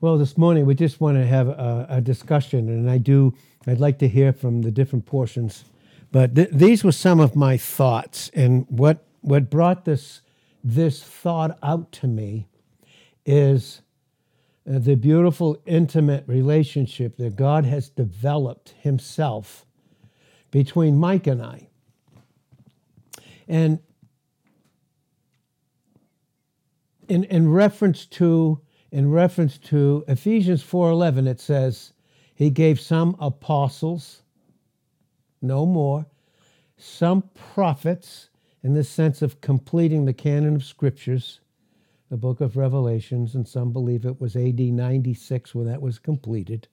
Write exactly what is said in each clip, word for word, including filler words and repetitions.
Well, this morning we just want to have a, a discussion, and I do. I'd like to hear from the different portions, but th- these were some of my thoughts, and what what brought this this thought out to me is uh, the beautiful, intimate relationship that God has developed Himself between Mike and I, and in in reference to. In reference to Ephesians four eleven, it says, He gave some apostles, no more, some prophets, in the sense of completing the canon of scriptures, the book of Revelations, and some believe it was A D ninety-six when that was completed.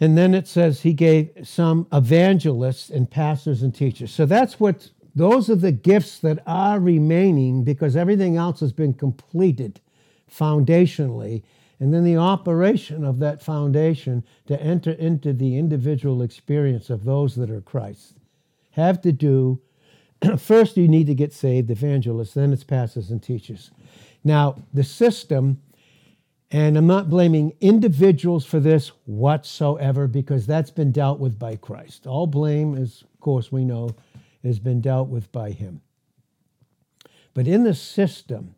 And then it says He gave some evangelists and pastors and teachers. So that's what. Those are the gifts that are remaining because everything else has been completed foundationally. And then the operation of that foundation to enter into the individual experience of those that are Christ have to do, first you need to get saved, evangelists, then it's pastors and teachers. Now, the system, and I'm not blaming individuals for this whatsoever because that's been dealt with by Christ. All blame is, of course, we know, has been dealt with by Him. But in the system,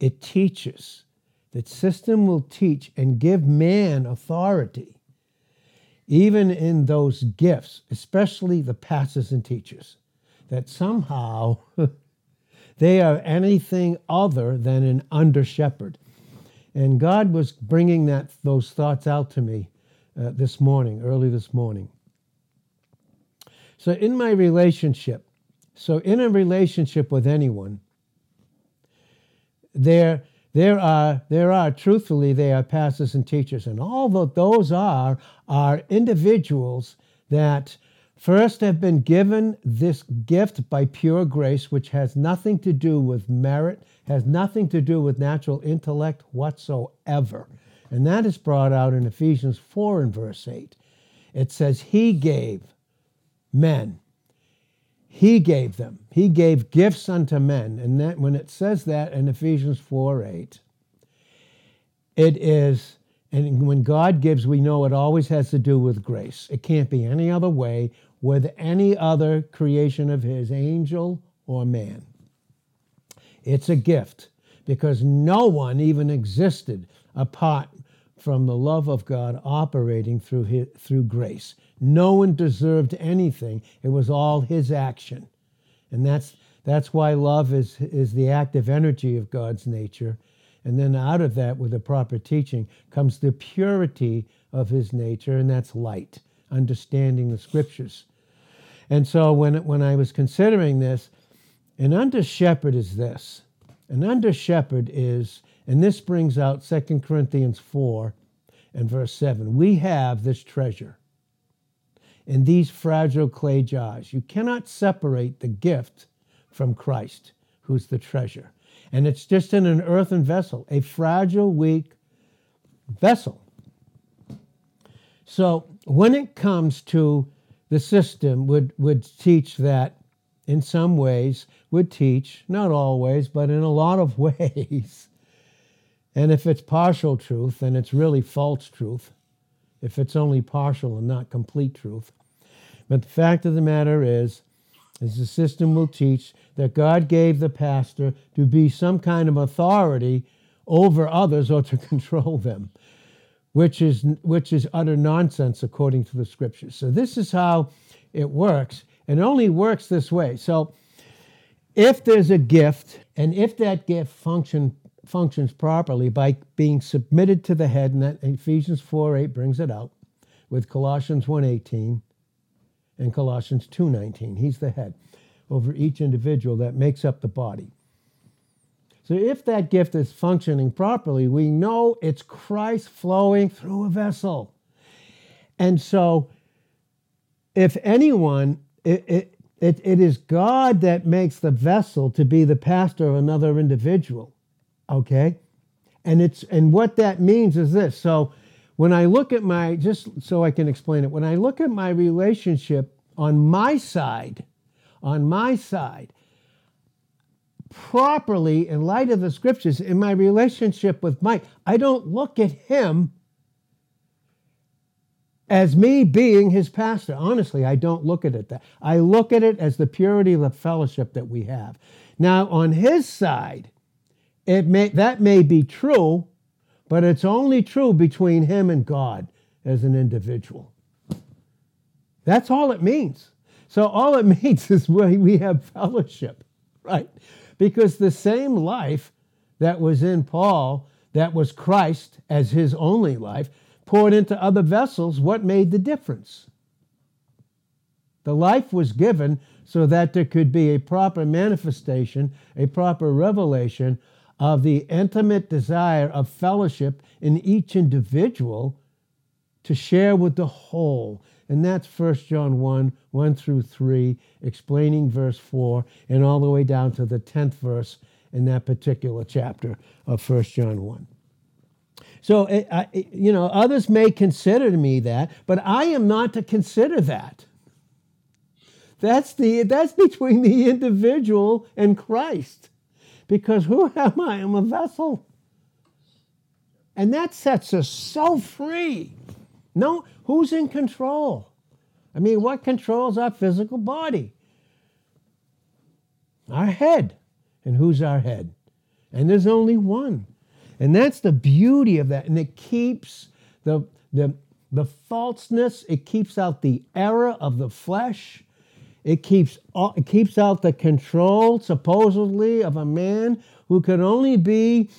it teaches. That system will teach and give man authority, even in those gifts, especially the pastors and teachers, that somehow they are anything other than an under-shepherd. And God was bringing that those thoughts out to me uh, this morning, early this morning. So in my relationship, so in a relationship with anyone, there, there are, there are, truthfully, they are pastors and teachers. And all that those are, are individuals that first have been given this gift by pure grace, which has nothing to do with merit, has nothing to do with natural intellect whatsoever. And that is brought out in Ephesians four and verse eight. It says, He gave men. He gave them. He gave gifts unto men. And that when it says that in Ephesians four eight, it is, and when God gives, we know it always has to do with grace. It can't be any other way with any other creation of His, angel or man. It's a gift because no one even existed apart from the love of God operating through his, through grace. No one deserved anything. It was all His action. And that's that's why love is, is the active energy of God's nature. And then out of that, with the proper teaching, comes the purity of His nature, and that's light, understanding the scriptures. And so when, when I was considering this, an under-shepherd is this. An under-shepherd is, and this brings out Second Corinthians four and verse seven, we have this treasure in these fragile clay jars. You cannot separate the gift from Christ, who's the treasure. And it's just in an earthen vessel, a fragile, weak vessel. So when it comes to the system, would would teach that in some ways, would teach, not always, but in a lot of ways. And if it's partial truth, then it's really false truth. If it's only partial and not complete truth. But the fact of the matter is, is the system will teach that God gave the pastor to be some kind of authority over others or to control them, which is which is utter nonsense according to the scriptures. So this is how it works, and it only works this way. So if there's a gift, and if that gift function functions properly by being submitted to the head, and that Ephesians four eight brings it out with Colossians one eighteen and Colossians two nineteen. He's the head over each individual that makes up the body. So if that gift is functioning properly, we know it's Christ flowing through a vessel. And so if anyone, it, it, it, it is God that makes the vessel to be the pastor of another individual. Okay, and it's and what that means is this. So when I look at my, just so I can explain it, when I look at my relationship on my side, on my side, properly in light of the scriptures in my relationship with Mike. I don't look at him as me being his pastor. Honestly, I don't look at it that. I look at it as the purity of the fellowship that we have. Now, on his side, it may that may be true, but it's only true between him and God as an individual. That's all it means. So all it means is we have fellowship, right? Because the same life that was in Paul, that was Christ as his only life, poured into other vessels, what made the difference? The life was given so that there could be a proper manifestation, a proper revelation of the intimate desire of fellowship in each individual to share with the whole. And that's First John one, one through three, explaining verse four, and all the way down to the tenth verse in that particular chapter of First John one. So, it, I, it, you know, others may consider me that, but I am not to consider that. That's the that's between the individual and Christ. Because who am I? I'm a vessel. And that sets us so free. No, who's in control? I mean, what controls our physical body? Our head. And who's our head? And there's only one. And that's the beauty of that. And it keeps the, the, the falseness. It keeps out the error of the flesh. It keeps, it keeps out the control, supposedly, of a man who could only be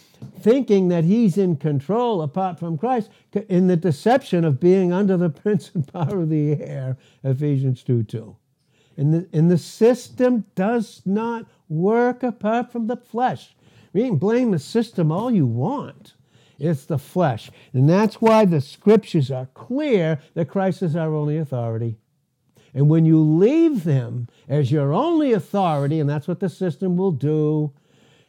thinking that he's in control apart from Christ, in the deception of being under the prince and power of the air, Ephesians two two. And the, and the system does not work apart from the flesh. You can blame the system all you want. It's the flesh. And that's why the scriptures are clear that Christ is our only authority. And when you leave them as your only authority, and that's what the system will do,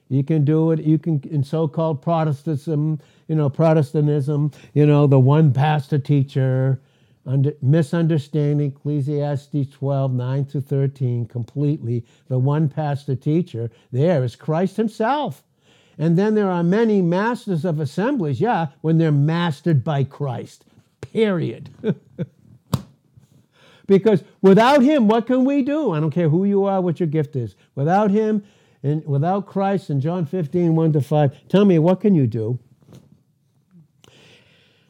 you can do it, you can, in so-called Protestantism, you know, Protestantism, you know, the one pastor teacher, under, misunderstanding Ecclesiastes twelve, nine through thirteen completely. The one pastor teacher there is Christ himself. And then there are many masters of assemblies, yeah, when they're mastered by Christ, period. Because without him, what can we do? I don't care who you are, what your gift is. Without him, and without Christ, in John fifteen, one to five, tell me, what can you do?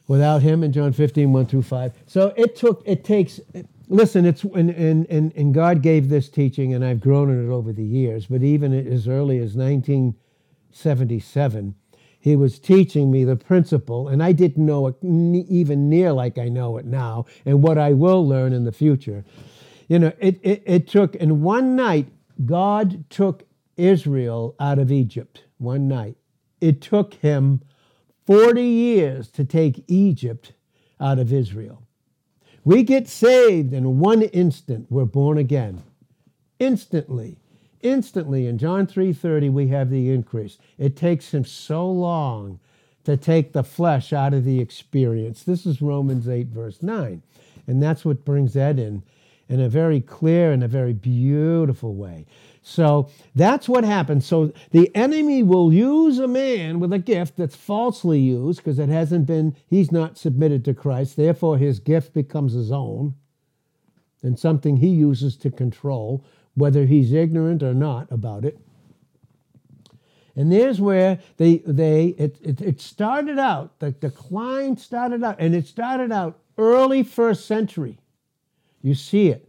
Without him, in John fifteen, one through five. So it took, it takes, listen, it's, and, and, and God gave this teaching, and I've grown in it over the years, but even as early as nineteen seventy-seven, he was teaching me the principle, and I didn't know it even near like I know it now, and what I will learn in the future. You know, it it, it took, in one night, God took Israel out of Egypt, one night. It took him forty years to take Egypt out of Israel. We get saved in one instant. We're born again. Instantly. Instantly, in John three thirty, we have the increase. It takes him so long to take the flesh out of the experience. This is Romans eight, verse nine. And that's what brings that in, in a very clear and a very beautiful way. So that's what happens. So the enemy will use a man with a gift that's falsely used because it hasn't been, he's not submitted to Christ. Therefore, his gift becomes his own and something he uses to control, whether he's ignorant or not about it. And there's where they, they it, it, it started out, the decline started out, and it started out early first century. You see it.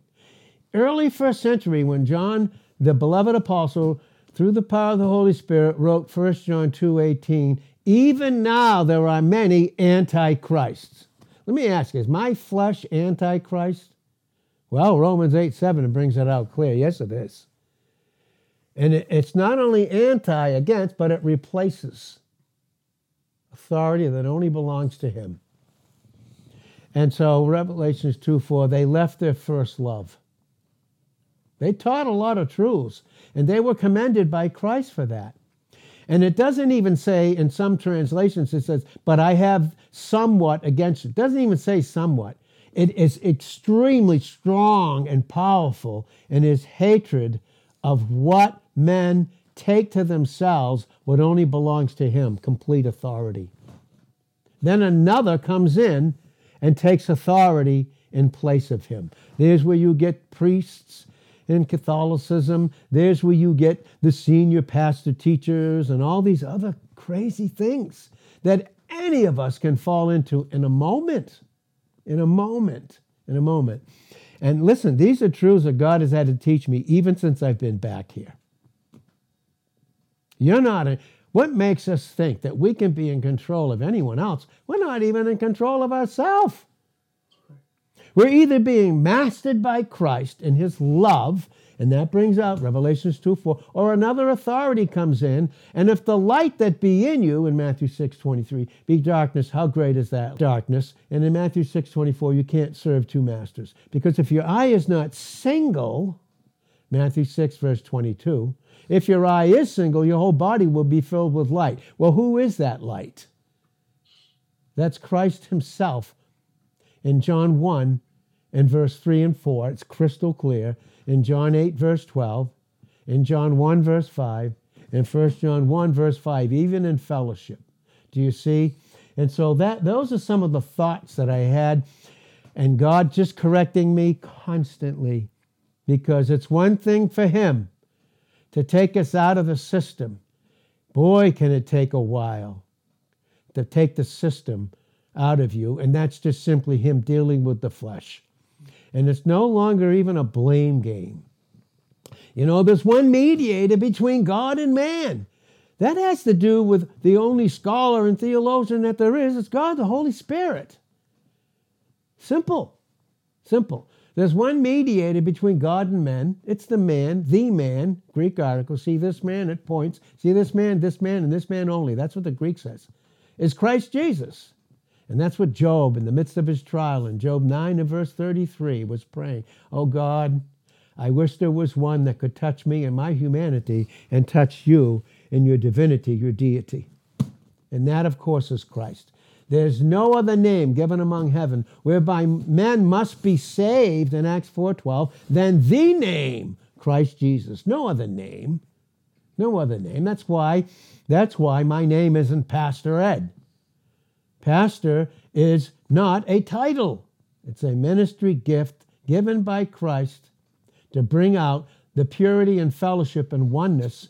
Early first century when John, the beloved apostle, through the power of the Holy Spirit, wrote First John two eighteen, even now there are many antichrists. Let me ask you, is my flesh antichrist? Well, Romans eight, seven, it brings it out clear. Yes, it is. And it, it's not only anti, against, but it replaces authority that only belongs to him. And so Revelations two four, they left their first love. They taught a lot of truths, and they were commended by Christ for that. And it doesn't even say, in some translations, it says, but I have somewhat against it. It doesn't even say somewhat. It is extremely strong and powerful in his hatred of what men take to themselves what only belongs to him, complete authority. Then another comes in and takes authority in place of him. There's where you get priests in Catholicism. There's where you get the senior pastor teachers and all these other crazy things that any of us can fall into in a moment, in a moment, in a moment. And listen, these are truths that God has had to teach me even since I've been back here. You're not, a, what makes us think that we can be in control of anyone else? We're not even in control of ourselves. We're either being mastered by Christ in his love, and that brings out Revelations two four, or another authority comes in, and if the light that be in you, in Matthew six twenty-three, be darkness, how great is that darkness? And in Matthew six twenty-four, you can't serve two masters, because if your eye is not single, Matthew six verse twenty-two, if your eye is single, your whole body will be filled with light. Well, who is that light? That's Christ himself. In John one, in verse three and four, it's crystal clear. In John eight, verse twelve, in John one, verse five, in First John one, verse five, even in fellowship. Do you see? And so that those are some of the thoughts that I had, and God just correcting me constantly, because it's one thing for him to take us out of the system. Boy, can it take a while to take the system out of you, and that's just simply him dealing with the flesh. And it's no longer even a blame game. You know, there's one mediator between God and man. That has to do with the only scholar and theologian that there is. It's God, the Holy Spirit. Simple. Simple. There's one mediator between God and men. It's the man, the man, Greek article. See this man, it points. See this man, this man, and this man only. That's what the Greek says. It's Christ Jesus. And that's what Job, in the midst of his trial, in Job nine and verse thirty-three, was praying. Oh God, I wish there was one that could touch me in my humanity and touch you in your divinity, your deity. And that, of course, is Christ. There's no other name given among heaven whereby men must be saved, in Acts four twelve, than the name, Christ Jesus. No other name. No other name. That's why, that's why my name isn't Pastor Ed. Pastor is not a title. It's a ministry gift given by Christ to bring out the purity and fellowship and oneness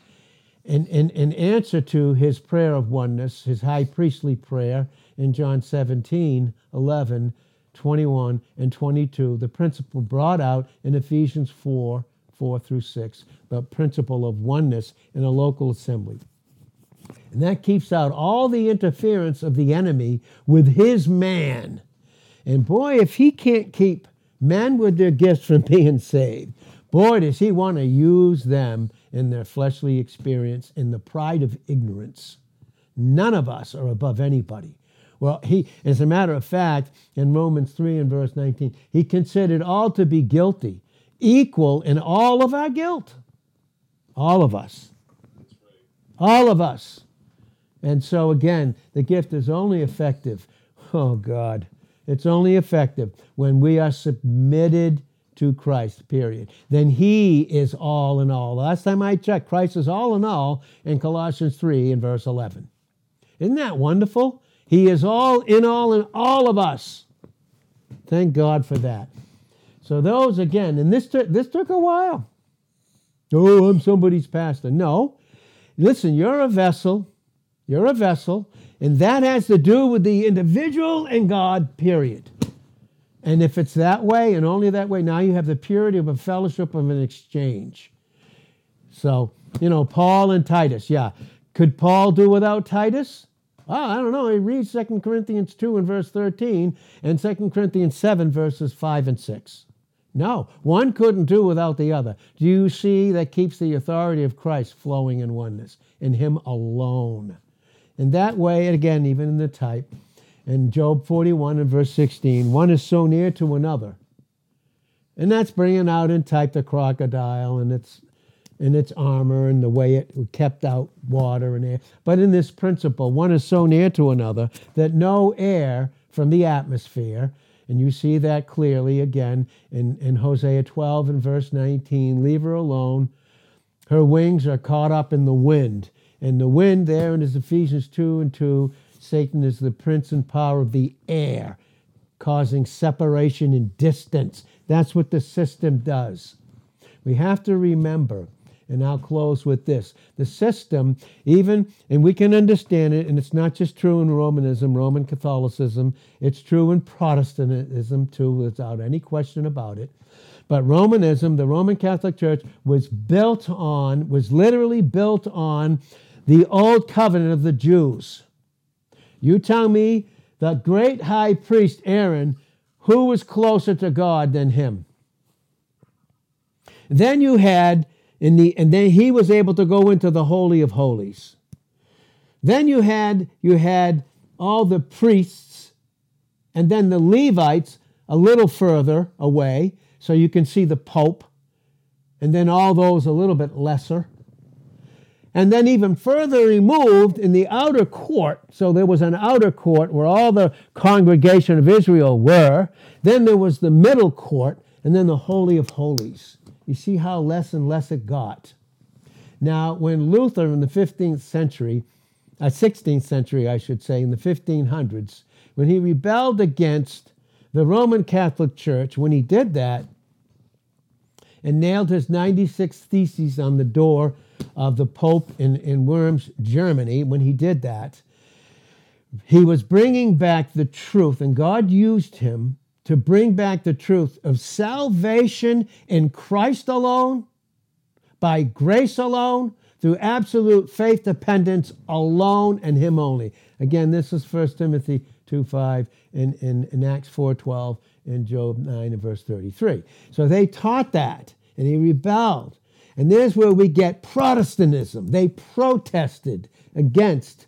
in, in, in answer to his prayer of oneness, his high priestly prayer in John seventeen, eleven, twenty-one, and twenty-two, the principle brought out in Ephesians four, four through six, the principle of oneness in a local assembly. And that keeps out all the interference of the enemy with his man. And boy, if he can't keep men with their gifts from being saved, boy, does he want to use them in their fleshly experience, in the pride of ignorance. None of us are above anybody. Well, he, as a matter of fact, in Romans three and verse nineteen, he considered all to be guilty, equal in all of our guilt. All of us. All of us. And so again, the gift is only effective. Oh God, it's only effective when we are submitted to Christ, period. Then he is all in all. Last time I checked, Christ is all in all in Colossians three and verse eleven. Isn't that wonderful? He is all in all in all of us. Thank God for that. So those again, and this, t- this took a while. Oh, I'm somebody's pastor. No. Listen, you're a vessel, you're a vessel, and that has to do with the individual and God, period. And if it's that way and only that way, now you have the purity of a fellowship of an exchange. So, you know, Paul and Titus, yeah. Could Paul do without Titus? Well, I don't know. He reads Second Corinthians two and verse thirteen and Second Corinthians seven verses five and six. No, one couldn't do without the other. Do you see that keeps the authority of Christ flowing in oneness, in him alone? And that way, again, even in the type, in Job forty-one and verse sixteen, one is so near to another. And that's bringing out in type the crocodile and its and its armor and the way it kept out water and air. But in this principle, one is so near to another that no air from the atmosphere. And you see that clearly again in, in Hosea twelve and verse nineteen. Leave her alone, Her wings are caught up in the wind. And the wind there in Ephesians two and two, Satan is the prince and power of the air, causing separation and distance. That's what the system does. We have to remember, and I'll close with this, the system, even, and we can understand it, and it's not just true in Romanism, Roman Catholicism, it's true in Protestantism too, without any question about it. But Romanism, the Roman Catholic Church, was built on, was literally built on the old covenant of the Jews. You tell me, the great high priest Aaron, who was closer to God than him? Then you had, in the, and then he was able to go into the Holy of Holies. Then you had, you had all the priests, and then the Levites a little further away, so you can see the Pope, and then all those a little bit lesser. And then even further removed in the outer court, so there was an outer court where all the congregation of Israel were, then there was the middle court, and then the Holy of Holies. You see how less and less it got. Now, when Luther in the fifteenth century, uh, sixteenth century, I should say, in the fifteen hundreds, when he rebelled against the Roman Catholic Church, when he did that and nailed his ninety-six Theses on the door of the Pope in, in Worms, Germany, when he did that, he was bringing back the truth, and God used him to bring back the truth of salvation in Christ alone, by grace alone, through absolute faith dependence alone and him only. Again, this is First Timothy two five and in, in Acts four twelve and Job nine and verse thirty-three. So they taught that, and he rebelled. And there's where we get Protestantism. They protested against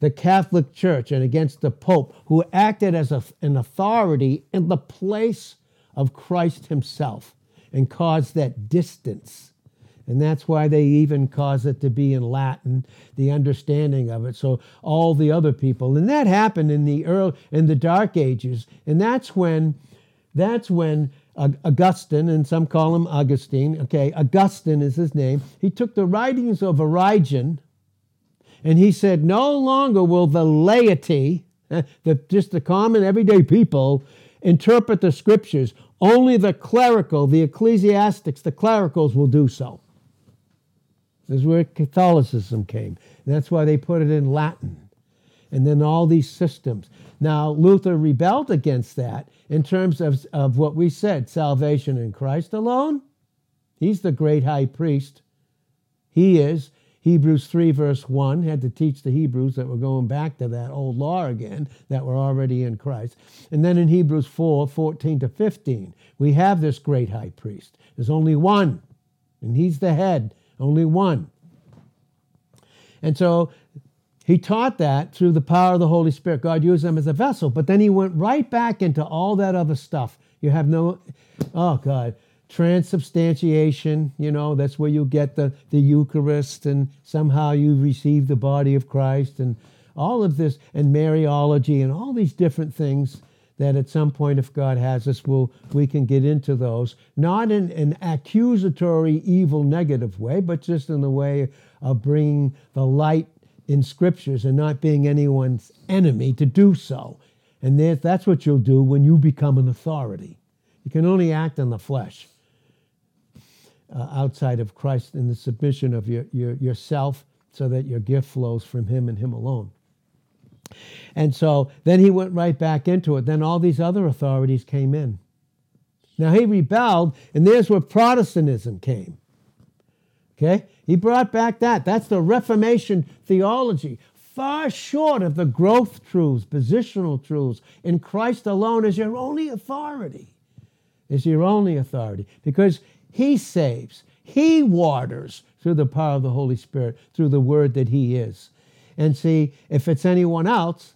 the Catholic Church and against the Pope, who acted as a, an authority in the place of Christ himself and caused that distance. And that's why they even caused it to be in Latin, the understanding of it, so all the other people. And that happened in the early, in the Dark Ages. And that's when, that's when Augustine, and some call him Augustine, okay, Augustine is his name, he took the writings of Origen, and he said, no longer will the laity, the, just the common everyday people, interpret the scriptures. Only the clerical, the ecclesiastics, the clericals will do so. This is where Catholicism came. And that's why they put it in Latin. And then all these systems. Now, Luther rebelled against that in terms of, of what we said, salvation in Christ alone. He's the great high priest. He is. Hebrews three verse one had to teach the Hebrews that were going back to that old law again, that were already in Christ. And then in Hebrews four fourteen to fifteen, we have this great high priest. There's only one, and he's the head, only one. And so he taught that through the power of the Holy Spirit. God used him as a vessel, but then he went right back into all that other stuff. You have no, oh God, transubstantiation, you know, that's where you get the, the Eucharist, and somehow you receive the body of Christ, and all of this, and Mariology, and all these different things that at some point, if God has us, we'll, we can get into those, not in an accusatory, evil, negative way, but just in the way of bringing the light in scriptures and not being anyone's enemy to do so. And that's what you'll do when you become an authority. You can only act on the flesh. Uh, outside of Christ, in the submission of your, your yourself, so that your gift flows from him and him alone. And so then he went right back into it. Then all these other authorities came in. Now he rebelled, and there's where Protestantism came. Okay? He brought back that. That's the Reformation theology, far short of the growth truths, positional truths, in Christ alone as your only authority. Is your only authority. Because he saves. He waters through the power of the Holy Spirit, through the word that he is. And see, if it's anyone else,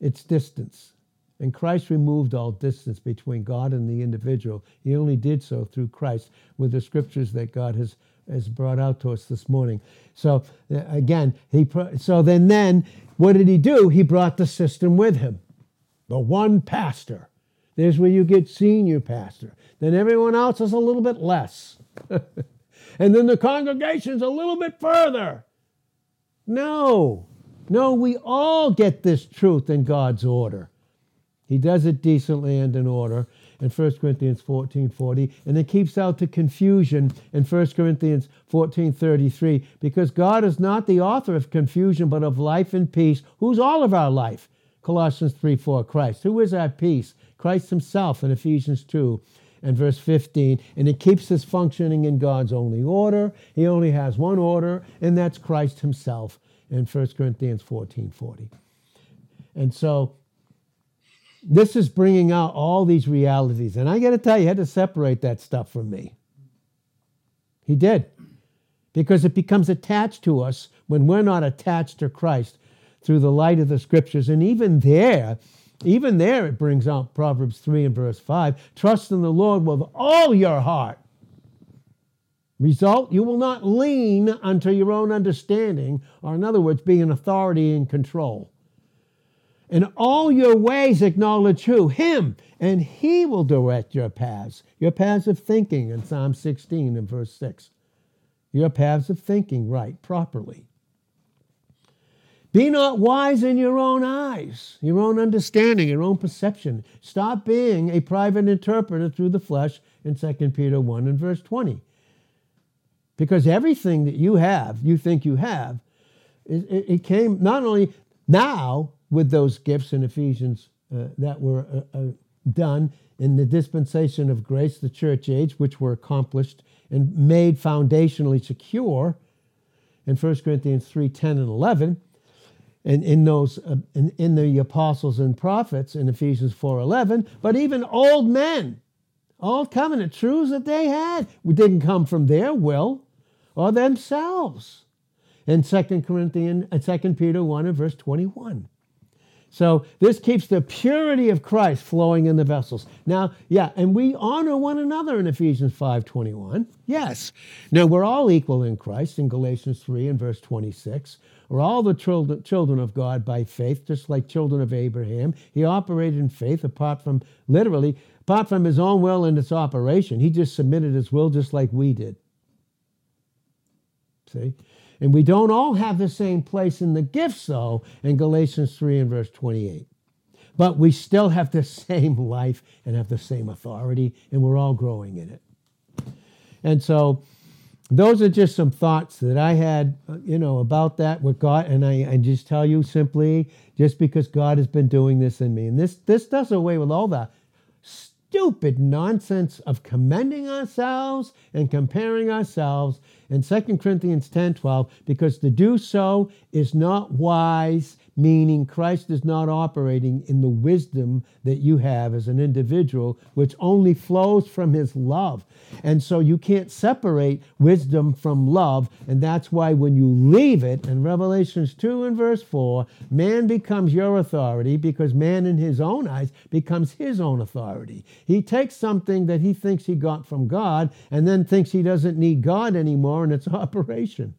it's distance. And Christ removed all distance between God and the individual. He only did so through Christ with the scriptures that God has, has brought out to us this morning. So again, he so then, then, what did he do? He brought the system with him. The one pastor. There's where you get senior pastor. Then everyone else is a little bit less. and then the congregation's a little bit further. No, no, we all get this truth in God's order. He does it decently and in order in First Corinthians fourteen forty, and it keeps out the confusion in First Corinthians fourteen thirty-three, because God is not the author of confusion, but of life and peace. Who's all of our life? Colossians three four, Christ. Who is our peace? Christ himself in Ephesians two. And verse fifteen, and it keeps us functioning in God's only order. He only has one order, and that's Christ himself in First Corinthians fourteen forty. And so this is bringing out all these realities. And I got to tell you, he had to separate that stuff from me. He did. Because it becomes attached to us when we're not attached to Christ through the light of the Scriptures. And even there, Even there it brings out Proverbs three and verse five. Trust in the Lord with all your heart. Result, you will not lean unto your own understanding, or in other words, be in authority and control. In all your ways acknowledge who? Him. And he will direct your paths. Your paths of thinking in Psalm sixteen and verse six. Your paths of thinking right, properly. Be not wise in your own eyes, your own understanding, your own perception. Stop being a private interpreter through the flesh in Second Peter one and verse twenty. Because everything that you have, you think you have, it, it came not only now with those gifts in Ephesians uh, that were uh, uh, done in the dispensation of grace, the church age, which were accomplished and made foundationally secure in First Corinthians three ten and eleven, and in those, uh, in, in the apostles and prophets in Ephesians four eleven, but even old men, old covenant truths that they had didn't come from their will or themselves. In Second Corinthians, Second Peter one and verse twenty-one. So this keeps the purity of Christ flowing in the vessels. Now, yeah, and we honor one another in Ephesians five twenty-one. Yes. Now, we're all equal in Christ in Galatians three and verse twenty-six. We're all the children of God by faith, just like children of Abraham. He operated in faith apart from, literally, apart from his own will and its operation. He just submitted his will just like we did. See? And we don't all have the same place in the gifts, though, in Galatians three and verse twenty-eight. But we still have the same life and have the same authority, and we're all growing in it. And so those are just some thoughts that I had, you know, about that with God. And I, I just tell you simply, just because God has been doing this in me. And this, this does away with all the stupid nonsense of commending ourselves and comparing ourselves in Second Corinthians ten twelve, because to do so is not wise, meaning Christ is not operating in the wisdom that you have as an individual, which only flows from his love. And so you can't separate wisdom from love, and that's why when you leave it, in Revelations two and verse four, man becomes your authority, because man in his own eyes becomes his own authority. He takes something that he thinks he got from God and then thinks he doesn't need God anymore in its operation.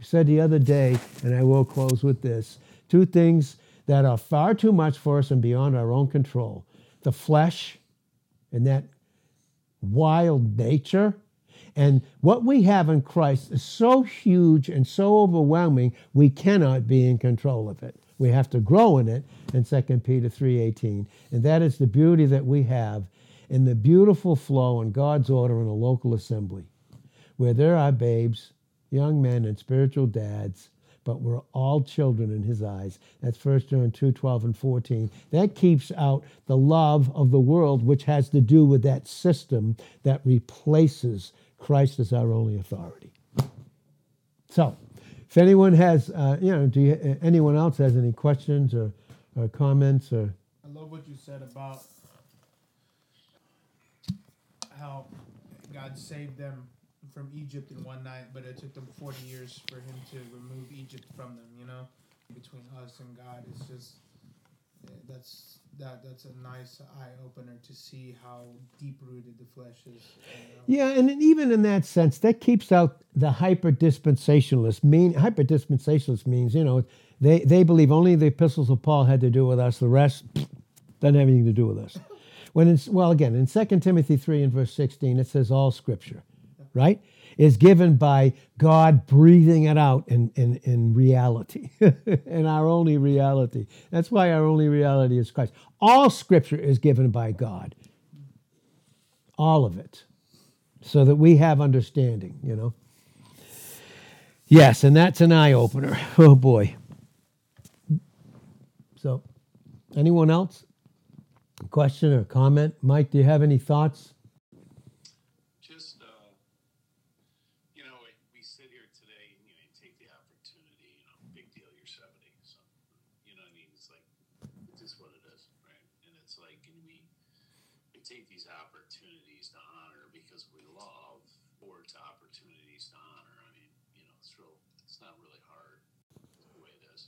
I said the other day, and I will close with this, two things that are far too much for us and beyond our own control. The flesh and that wild nature. And what we have in Christ is so huge and so overwhelming, we cannot be in control of it. We have to grow in it in Second Peter three eighteen. And that is the beauty that we have in the beautiful flow in God's order in a local assembly, where there are babes, young men, and spiritual dads, but we're all children in his eyes. That's First John two twelve and fourteen. That keeps out the love of the world, which has to do with that system that replaces Christ as our only authority. So, if anyone has, uh, you know, do you, anyone else has any questions or, or comments or? I love what you said about how God saved them from Egypt in one night, but it took them forty years for him to remove Egypt from them, you know? Between us and God, it's just, that's that that's a nice eye-opener to see how deep-rooted the flesh is. You know? Yeah, and even in that sense, that keeps out the hyper-dispensationalists. Mean, hyper-dispensationalists means, you know, they, they believe only the epistles of Paul had to do with us, the rest pff, doesn't have anything to do with us. When it's, well, again, in Second Timothy three and verse sixteen, it says all Scripture. Right? is given by God breathing it out in, in, in reality, in our only reality. That's why our only reality is Christ. All Scripture is given by God, all of it, so that we have understanding, you know. Yes, and that's an eye-opener. Oh, boy. So, anyone else? Question or comment? Mike, do you have any thoughts? Just, uh, you know, we sit here today and you know, take the opportunity, you know, big deal, you're seventy, so, you know what I mean? It's like, it's just what it is, right? And it's like, and we, we take these opportunities to honor because we love, or to opportunities to honor. I mean, you know, it's real, it's not really hard the way it is.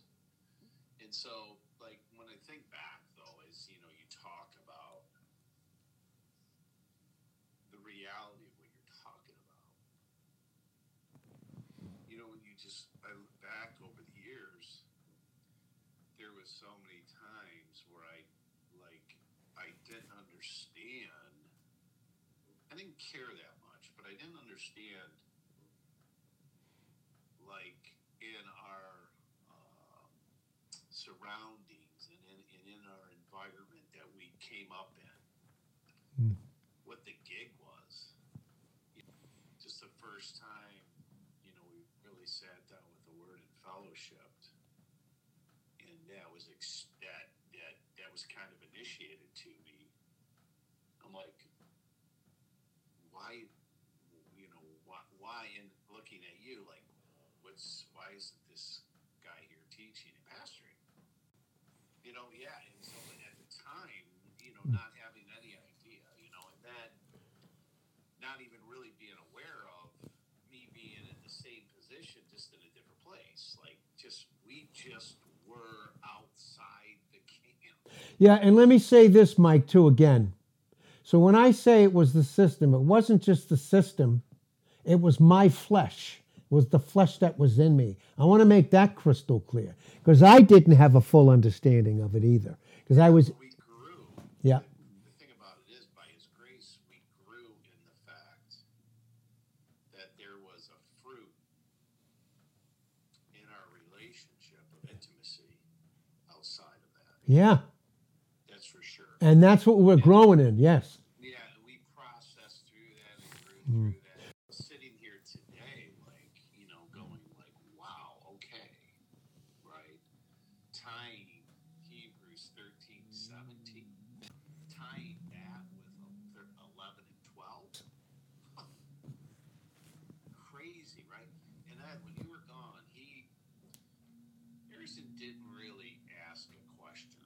And so, like, when I think back, though, is, you know, talk about the reality of what you're talking about. You know, when you just, I look back over the years, there was so many times where I, like, I didn't understand, I didn't care that much, but I didn't understand, like, in our uh, surroundings and in, and in our environment came up in, mm. what the gig was. You know, just the first time, you know, we really sat down with the Word and fellowshipped, and that was ex- that, that that was kind of initiated to me. I'm like, why, you know, why, why in looking at you, like, what's, why isn't this guy here teaching and pastoring? You know, yeah, and so at the time, not having any idea, you know, and then not even really being aware of me being in the same position, just in a different place. Like, just, we just were outside the camp. Yeah, and let me say this, Mike, too, again. So when I say it was the system, it wasn't just the system. It was my flesh. It was the flesh that was in me. I want to make that crystal clear, because I didn't have a full understanding of it either, because I was... Yeah. The thing about it is, by His grace, we grew in the fact that there was a fruit in our relationship of intimacy outside of that. Yeah. That's for sure. And that's what we're and, growing in, yes. Yeah, we processed through that and grew through mm. that. Sitting here today, like, you know, going like, wow, okay, right? Tying Hebrews thirteen seventeen. Tying that with eleven and twelve. Crazy, right? And then when you were gone, he, Harrison didn't really ask a question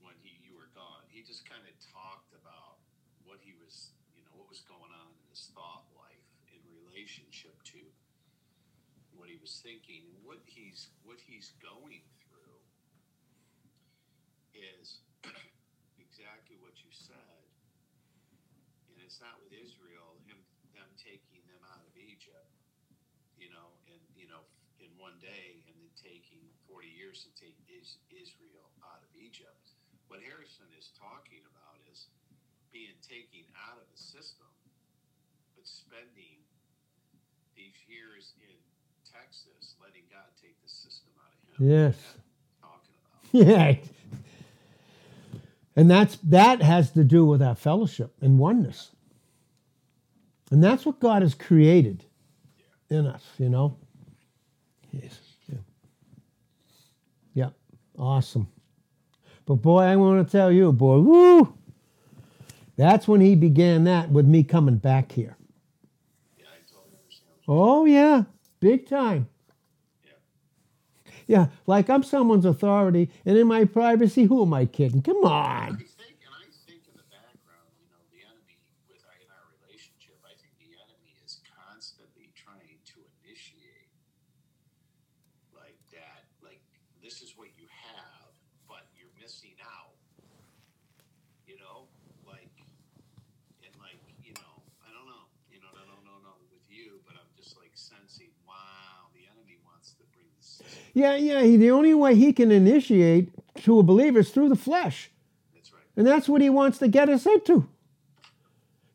when he, you were gone. He just kind of talked about what he was, you know, what was going on in his thought life in relationship to what he was thinking and what he's, what he's going through is... exactly what you said, and it's not with Israel, him, them taking them out of Egypt, you know, and you know, in one day, and then taking forty years to take is, Israel out of Egypt. What Harrison is talking about is being taken out of the system, but spending these years in Texas, letting God take the system out of him. Yes. That's what I'm talking about. Yeah. And that's that has to do with our fellowship and oneness. And that's what God has created in us, you know? Yes. Yeah. Yeah. Awesome. But boy, I want to tell you, boy, woo! That's when he began that with me coming back here. Yeah, I totally understand. Oh, yeah. Big time. Yeah, like I'm someone's authority, and in my privacy, who am I kidding? Come on. I think, and I think in the background, you know, the enemy with our, in our relationship, I think the enemy is constantly trying to initiate like that, like this is what you have, but you're missing out, you know, like, and like, you know, I don't know, you know, I don't know with you, but I'm just like sensing, wow, the enemy wants to bring this. Yeah, yeah. He, the only way he can initiate to a believer is through the flesh. That's right. And that's what he wants to get us into.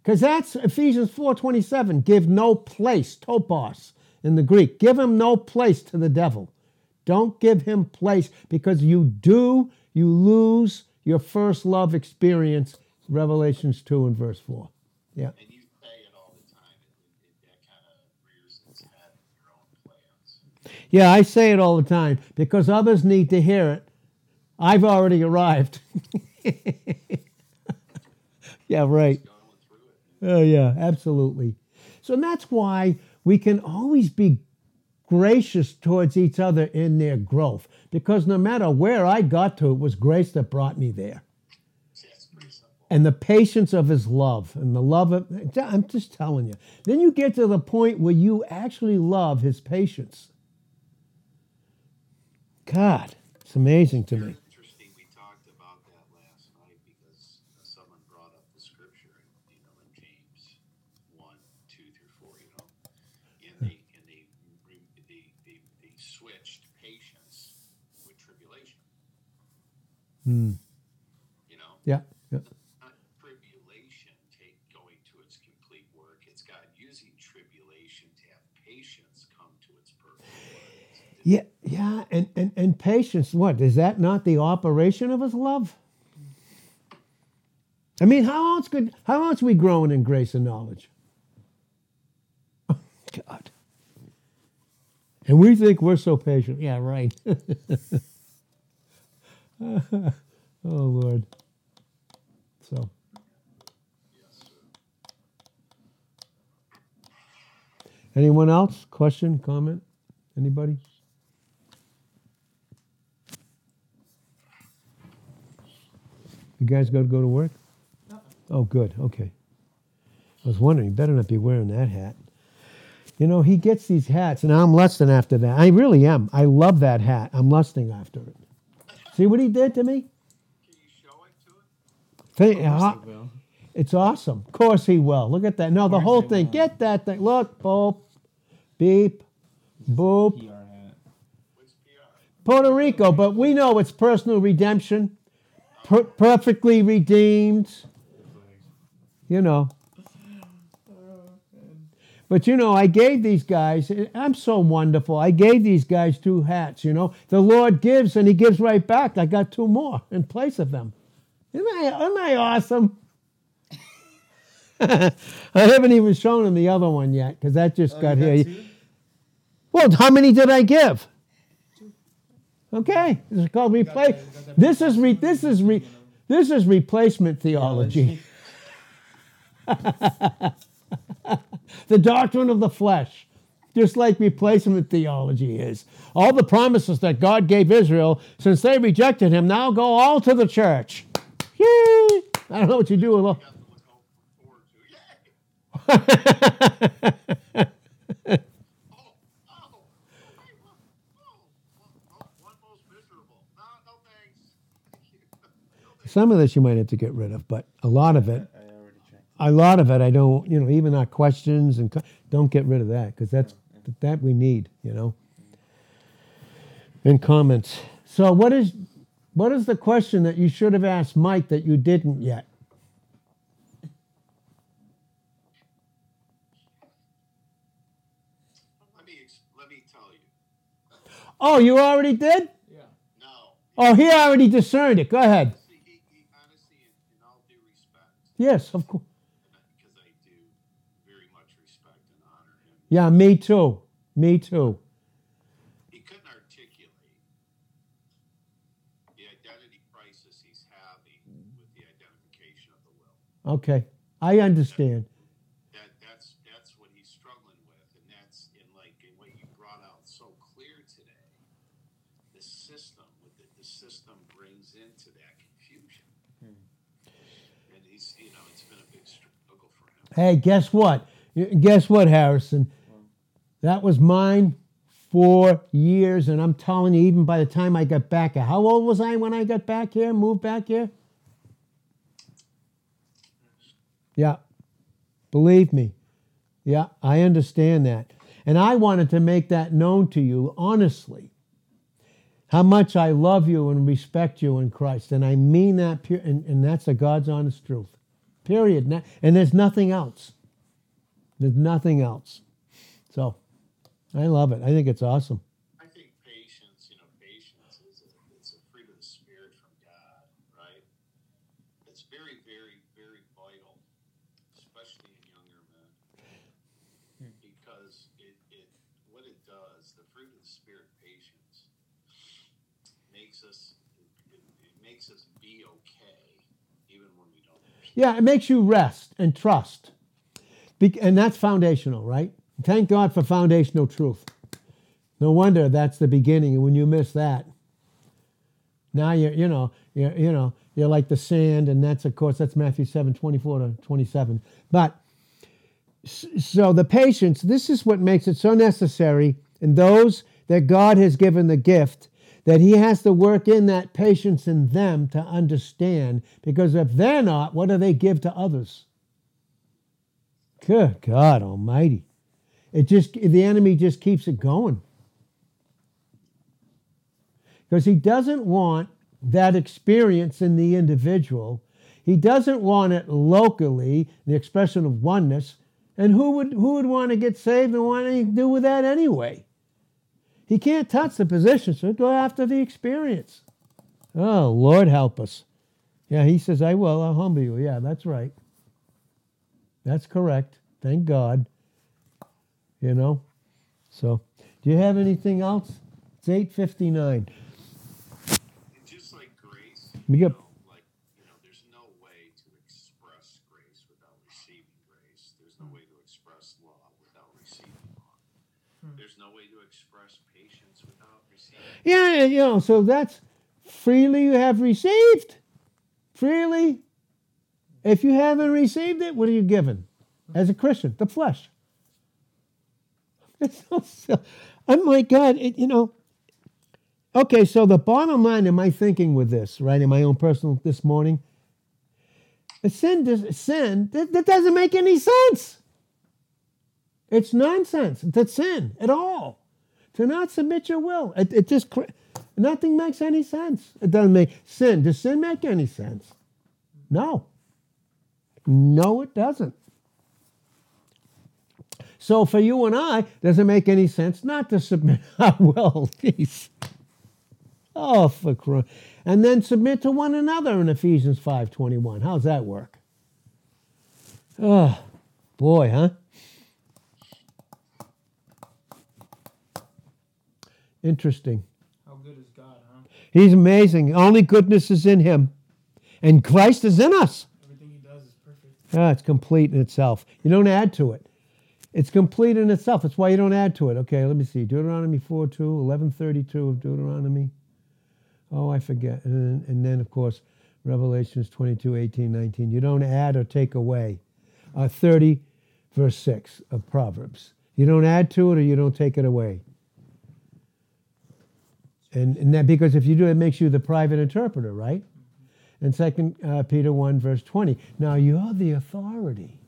Because that's Ephesians four twenty-seven. Give no place, topos in the Greek. Give him no place to the devil. Don't give him place, because you do, you lose your first love experience, Revelations two and verse four. Yeah. And you play it all the time. It, it, that kind of rears its head in your own plans. Yeah, I say it all the time because others need to hear it. I've already arrived. Yeah, right. Oh, yeah, absolutely. So that's why we can always be gracious towards each other in their growth, because no matter where I got to, it was grace that brought me there. And the patience of his love and the love of, I'm just telling you. Then you get to the point where you actually love his patience. God, it's amazing to me. Mm. You know, yeah, yeah. Not tribulation take going to its complete work. It's God using tribulation to have patience come to its perfect work. Yeah, yeah, and, and and patience. What is that? Not the operation of His love. I mean, how else could how else are we growing in grace and knowledge? Oh, God, and we think we're so patient. Yeah, right. Oh, Lord. So. Anyone else? Question, comment? Anybody? You guys got to go to work? No. Oh, good. Okay. I was wondering, you better not be wearing that hat. You know, he gets these hats, and I'm lusting after that. I really am. I love that hat. I'm lusting after it. See what he did to me? Can you show it to him? Of course it's awesome. Of course he will. Look at that. No, the whole thing. Will. Get that thing. Look. Boop. Beep. Boop. P R hat. What's P R? Puerto Rico, but we know it's personal redemption. Per- perfectly redeemed. You know. But, you know, I gave these guys, I'm so wonderful. I gave these guys two hats, you know. The Lord gives and he gives right back. I got two more in place of them. Isn't I, isn't I awesome? I haven't even shown him the other one yet because that just oh, got here. Two? Well, how many did I give? Two. Okay. This is called replace. This is re- this is re- this is replacement theology. The doctrine of the flesh, just like replacement theology is. All the promises that God gave Israel, since they rejected him, now go all to the church. Yay! I don't know what you do with all. Some of this you might have to get rid of, but a lot of it. A lot of it, I don't, you know, even our questions and co- don't get rid of that because that's that we need, you know. And comments. So, what is what is the question that you should have asked Mike that you didn't yet? Let me let me tell you. Oh, you already did? Yeah. No. Oh, he already discerned it. Go ahead. Honestly, he, he, honestly, in all due respect. Yes, of course. Yeah, me too. Me too. He couldn't articulate the identity crisis he's having with the identification of the will. Okay, I understand. That, that that's that's what he's struggling with, and that's in like in what you brought out so clear today. The system with it, the system brings into that confusion, hmm. and he's you know it's been a big struggle for him. Hey, guess what? Guess what, Harrison? That was mine for years, and I'm telling you, even by the time I got back here, how old was I when I got back here, moved back here? Yeah, believe me. Yeah, I understand that. And I wanted to make that known to you, honestly, how much I love you and respect you in Christ, and I mean that pure, and, and that's the God's honest truth. Period. And there's nothing else. There's nothing else. So I love it. I think it's awesome. I think patience, you know, patience is a, it's a fruit of the Spirit from God, right? It's very, very, very vital, especially in younger men, because it, it what it does, the fruit of the Spirit, patience, makes us, it, it makes us be okay, even when we don't understand. Yeah, it makes you rest and trust. And that's foundational, right? Thank God for foundational truth. No wonder that's the beginning. And when you miss that, now you're, you know, you're, you know, you're like the sand. And that's, of course, that's Matthew seven, twenty-four to twenty-seven. But so the patience, this is what makes it so necessary in those that God has given the gift, that he has to work in that patience in them to understand. Because if they're not, what do they give to others? Good God Almighty. It just, the enemy just keeps it going. Because he doesn't want that experience in the individual. He doesn't want it locally, the expression of oneness. And who would who would want to get saved and want anything to do with that anyway? He can't touch the position, so go after the experience. Oh, Lord help us. Yeah, he says, I will, I'll humble you. Yeah, that's right. That's correct. Thank God. You know? So, do you have anything else? It's eight fifty-nine. It's just like grace. We got, you know, like, you know, there's no way to express grace without receiving grace. There's no way to express love without receiving love. Hmm. There's no way to express patience without receiving. Yeah, you know, so that's freely you have received. Freely. If you haven't received it, what are you given? As a Christian, the flesh. It's so silly. Oh my God, it, you know. Okay, so the bottom line in my thinking with this, right, in my own personal this morning, sin, does, sin that, that doesn't make any sense. It's nonsense to sin at all. To not submit your will. It, it just, nothing makes any sense. It doesn't make, sin, does sin make any sense? No. No, it doesn't. So for you and I, does it make any sense not to submit our will? Geez. Oh, for Christ. And then submit to one another in Ephesians five twenty-one. How's that work? Oh, boy, huh? Interesting. How good is God, huh? He's amazing. Only goodness is in him. And Christ is in us. Ah, it's complete in itself. You don't add to it. It's complete in itself. That's why you don't add to it. Okay, let me see. Deuteronomy four two, eleven thirty-two of Deuteronomy. Oh, I forget. And, and then, of course, Revelations twenty-two, eighteen, nineteen. You don't add or take away. Uh, thirty, verse six of Proverbs. You don't add to it or you don't take it away. And, and that, because if you do, it makes you the private interpreter, right? And Second Peter one, verse twenty. Now you're the authority.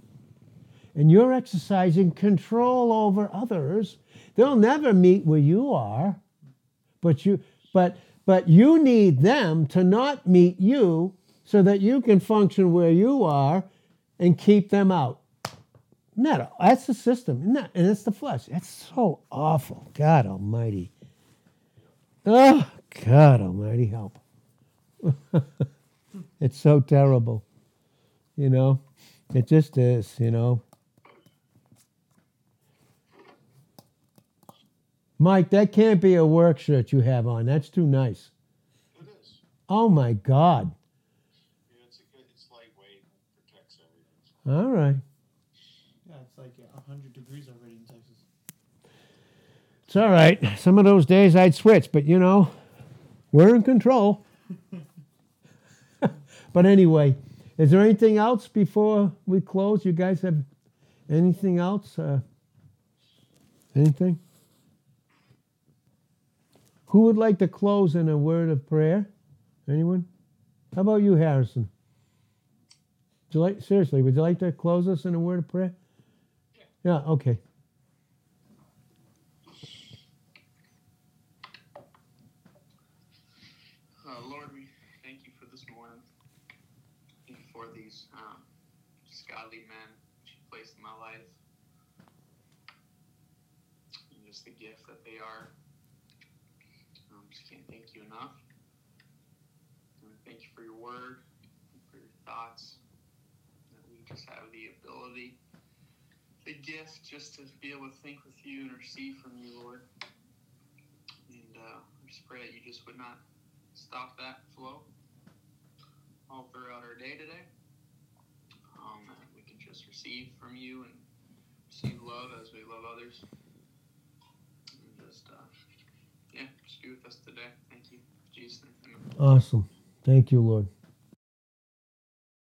And you're exercising control over others. They'll never meet where you are. But you, but, but you need them to not meet you so that you can function where you are and keep them out. No, that's the system. And it's the flesh. That's so awful. God Almighty. Oh, God Almighty, help. It's so terrible, you know. It just is, you know. Mike, that can't be a work shirt you have on. That's too nice. It is. Oh, my God. Yeah, it's, a good, it's lightweight and protects everything. All right. Yeah, it's like one hundred degrees already in Texas. It's all right. Some of those days I'd switch, but, you know, we're in control. But anyway, is there anything else before we close? You guys have anything else? Uh, anything? Who would like to close in a word of prayer? Anyone? How about you, Harrison? Would you like, seriously, would you like to close us in a word of prayer? Yeah, okay. Uh, Lord, we thank you for this morning. For these um, She's a godly man she placed in my life. And just the gift that they are. I um, just can't thank you enough. And thank you for your word, for your thoughts, that we just have the ability, the gift just to be able to think with you and receive from you, Lord. And uh, I just pray that you just would not stop that flow all throughout our day today. Um, that we can just receive from you and receive love as we love others. And just, uh, yeah, just be with us today. Thank you, Jesus. Amen. Awesome. Thank you, Lord.